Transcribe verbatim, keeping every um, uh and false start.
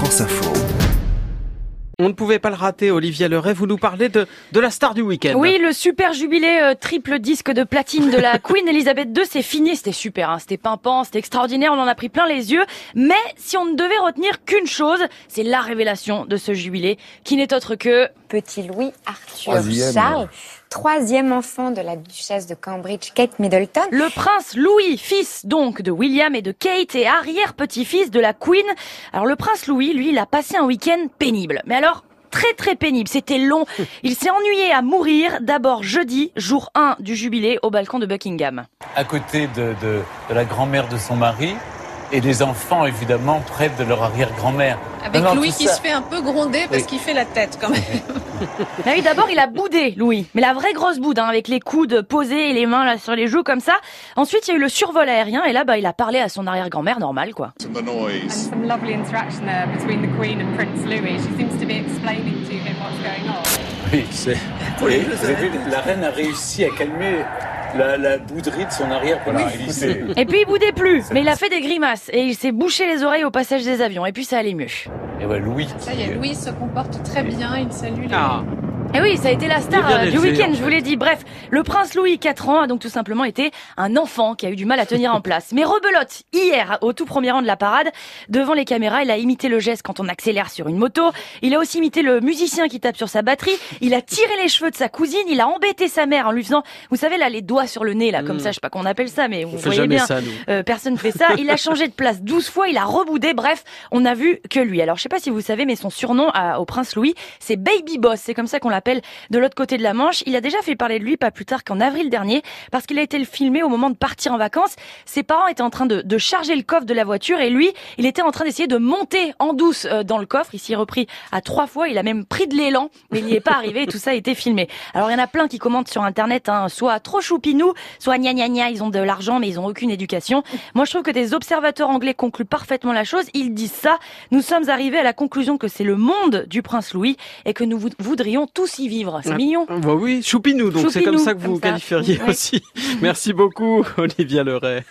France Info. On ne pouvait pas le rater, Olivia Leray, vous nous parlez de, de la star du week-end. Oui, le super jubilé euh, triple disque de platine de la Queen Elizabeth deux, c'est fini, c'était super, hein, c'était pimpant, c'était extraordinaire, on en a pris plein les yeux. Mais si on ne devait retenir qu'une chose, c'est la révélation de ce jubilé, qui n'est autre que... Petit Louis Arthur troisième. Charles, troisième enfant de la duchesse de Cambridge, Kate Middleton. Le prince Louis, fils donc de William et de Kate et arrière-petit-fils de la Queen. Alors le prince Louis, lui, il a passé un week-end pénible. Mais alors... Très très pénible, c'était long. Il s'est ennuyé à mourir, d'abord jeudi, jour un du jubilé, au balcon de Buckingham. À côté de, de, de la grand-mère de son mari, et les enfants évidemment près de leur arrière-grand-mère. Avec non, non, Louis qui ça... se fait un peu gronder parce oui. qu'il fait la tête quand même. Là, oui, d'abord il a boudé Louis, mais la vraie grosse boude, hein, avec les coudes posés et les mains là sur les joues comme ça. Ensuite il y a eu le survol aérien et là bah il a parlé à son arrière-grand-mère normal quoi. Oui, c'est. Oui, vous avez vu, la reine a réussi à calmer. La, la bouderie de son arrière. Voilà, oui. Et puis il boudait plus, mais il a fait des grimaces et il s'est bouché les oreilles au passage des avions et puis ça allait mieux. Et ouais, Louis. Ça y est, Louis se comporte très bien, il salue les... Ah. Et oui, ça a été la star euh, du week-end, en fait. Je vous l'ai dit. Bref, le prince Louis, quatre ans, a donc tout simplement été un enfant qui a eu du mal à tenir en place. Mais rebelote, hier, au tout premier rang de la parade, devant les caméras, il a imité le geste quand on accélère sur une moto. Il a aussi imité le musicien qui tape sur sa batterie. Il a tiré les cheveux de sa cousine. Il a embêté sa mère en lui faisant, vous savez, là, les doigts sur le nez, là, comme mmh. ça, je sais pas qu'on appelle ça, mais vous voyez bien, ça, euh, personne fait ça. Il a changé de place douze fois, il a reboudé. Bref, on n'a vu que lui. Alors, je sais pas si vous savez, mais son surnom à, au prince Louis, c'est Baby Boss. C'est comme ça qu'on l'a appelle de l'autre côté de la Manche. Il a déjà fait parler de lui pas plus tard qu'en avril dernier parce qu'il a été filmé au moment de partir en vacances. Ses parents étaient en train de, de charger le coffre de la voiture et lui, il était en train d'essayer de monter en douce dans le coffre. Il s'y est repris à trois fois. Il a même pris de l'élan, mais il n'y est pas arrivé et tout ça a été filmé. Alors, il y en a plein qui commentent sur Internet, hein, soit trop choupinou, soit gna gna gna, ils ont de l'argent mais ils ont aucune éducation. Moi, je trouve que des observateurs anglais concluent parfaitement la chose. Ils disent ça. Nous sommes arrivés à la conclusion que c'est le monde du prince Louis et que nous voudrions tous y vivre, c'est ah, mignon. Bah oui, choupinou, donc choupinou, c'est comme ça que vous vous qualifieriez oui. aussi. Merci beaucoup, Olivia Leray.